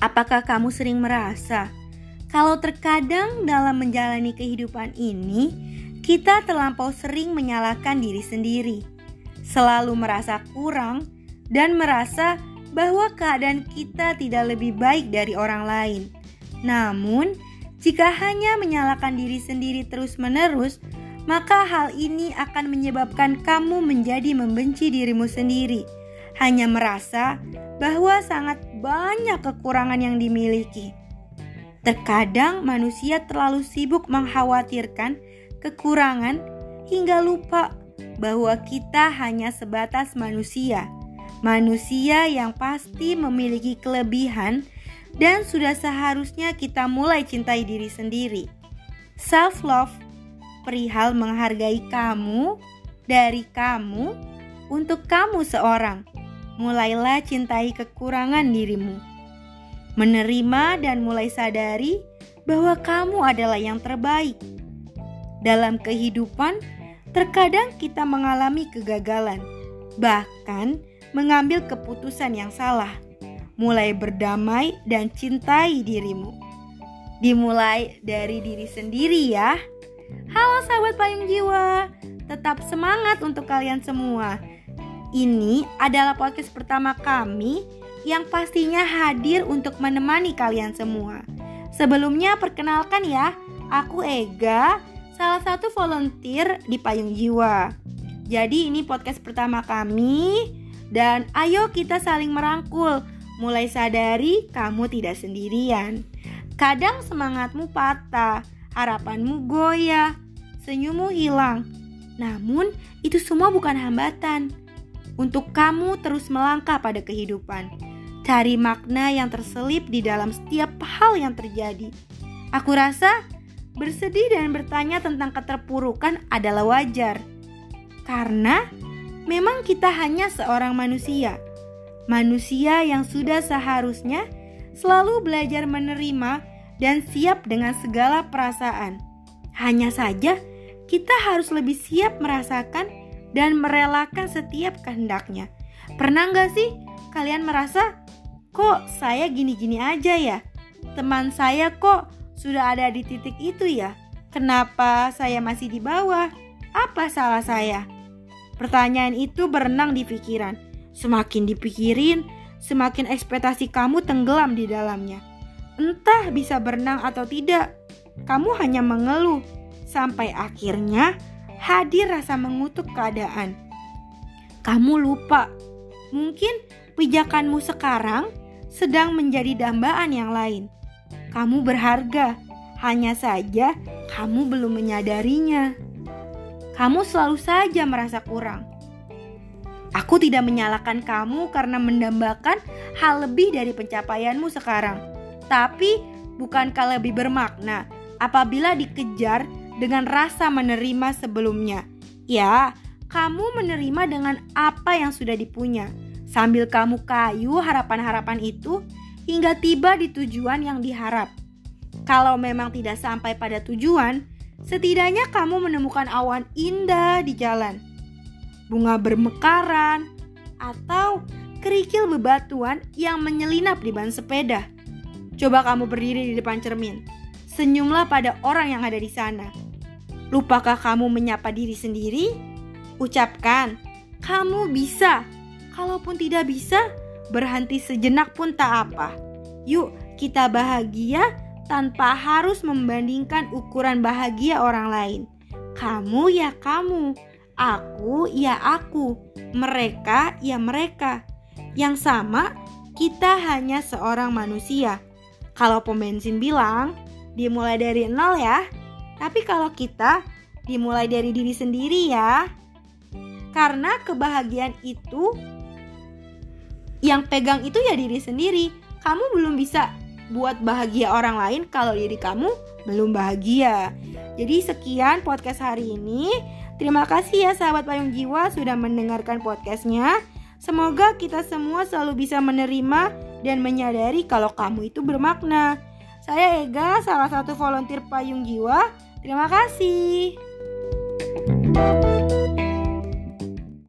Apakah kamu sering merasa kalau terkadang dalam menjalani kehidupan ini kita terlampau sering menyalahkan diri sendiri, selalu merasa kurang dan merasa bahwa keadaan kita tidak lebih baik dari orang lain. Namun, jika hanya menyalahkan diri sendiri terus-menerus, maka hal ini akan menyebabkan kamu menjadi membenci dirimu sendiri, hanya merasa bahwa sangat banyak kekurangan yang dimiliki. Terkadang manusia terlalu sibuk mengkhawatirkan kekurangan hingga lupa bahwa kita hanya sebatas manusia. Manusia yang pasti memiliki kelebihan dan sudah seharusnya kita mulai cintai diri sendiri. Self love perihal menghargai kamu dari kamu untuk kamu seorang. Mulailah cintai kekurangan dirimu. Menerima dan mulai sadari bahwa kamu adalah yang terbaik. Dalam kehidupan, terkadang kita mengalami kegagalan, bahkan mengambil keputusan yang salah. Mulai berdamai dan cintai dirimu. Dimulai dari diri sendiri ya. Halo sahabat Payung Jiwa, tetap semangat untuk kalian semua. Ini adalah podcast pertama kami yang pastinya hadir untuk menemani kalian semua. Sebelumnya perkenalkan ya, aku Ega, salah satu volunteer di Payung Jiwa. Jadi ini podcast pertama kami. Dan ayo kita saling merangkul, mulai sadari kamu tidak sendirian. Kadang semangatmu patah, harapanmu goyah, senyummu hilang. Namun itu semua bukan hambatan untuk kamu terus melangkah pada kehidupan. Cari makna yang terselip di dalam setiap hal yang terjadi. Aku rasa bersedih dan bertanya tentang keterpurukan adalah wajar, karena memang kita hanya seorang manusia. Manusia yang sudah seharusnya selalu belajar menerima dan siap dengan segala perasaan. Hanya saja kita harus lebih siap merasakan dan merelakan setiap kehendaknya. Pernah gak sih kalian merasa, kok saya gini-gini aja ya? Teman saya kok sudah ada di titik itu ya? Kenapa saya masih di bawah? Apa salah saya? Pertanyaan itu berenang di pikiran. Semakin dipikirin, semakin ekspektasi kamu tenggelam di dalamnya. Entah bisa berenang atau tidak, kamu hanya mengeluh. Sampai akhirnya hadir rasa mengutuk keadaan. Kamu lupa, mungkin pijakanmu sekarang sedang menjadi dambaan yang lain. Kamu berharga, hanya saja kamu belum menyadarinya. Kamu selalu saja merasa kurang. Aku tidak menyalahkan kamu karena mendambakan hal lebih dari pencapaianmu sekarang. Tapi bukankah lebih bermakna apabila dikejar dengan rasa menerima sebelumnya? Ya, kamu menerima dengan apa yang sudah dipunya, sambil kamu kayu harapan-harapan itu hingga tiba di tujuan yang diharap. Kalau memang tidak sampai pada tujuan, setidaknya kamu menemukan awan indah di jalan, bunga bermekaran, atau kerikil bebatuan yang menyelinap di ban sepeda. Coba kamu berdiri di depan cermin, senyumlah pada orang yang ada di sana. Lupakah kamu menyapa diri sendiri? Ucapkan, kamu bisa. Kalaupun tidak bisa, berhenti sejenak pun tak apa. Yuk kita bahagia tanpa harus membandingkan ukuran bahagia orang lain. Kamu ya kamu, aku ya aku, mereka ya mereka. Yang sama, kita hanya seorang manusia. Kalau pom bensin bilang, dimulai dari nol ya. Tapi kalau kita, dimulai dari diri sendiri ya. Karena kebahagiaan itu, yang pegang itu ya diri sendiri. Kamu belum bisa buat bahagia orang lain kalau diri kamu belum bahagia. Jadi sekian podcast hari ini. Terima kasih ya sahabat Payung Jiwa sudah mendengarkan podcastnya. Semoga kita semua selalu bisa menerima dan menyadari kalau kamu itu bermakna. Saya Ega, salah satu volunteer Payung Jiwa. Terima kasih.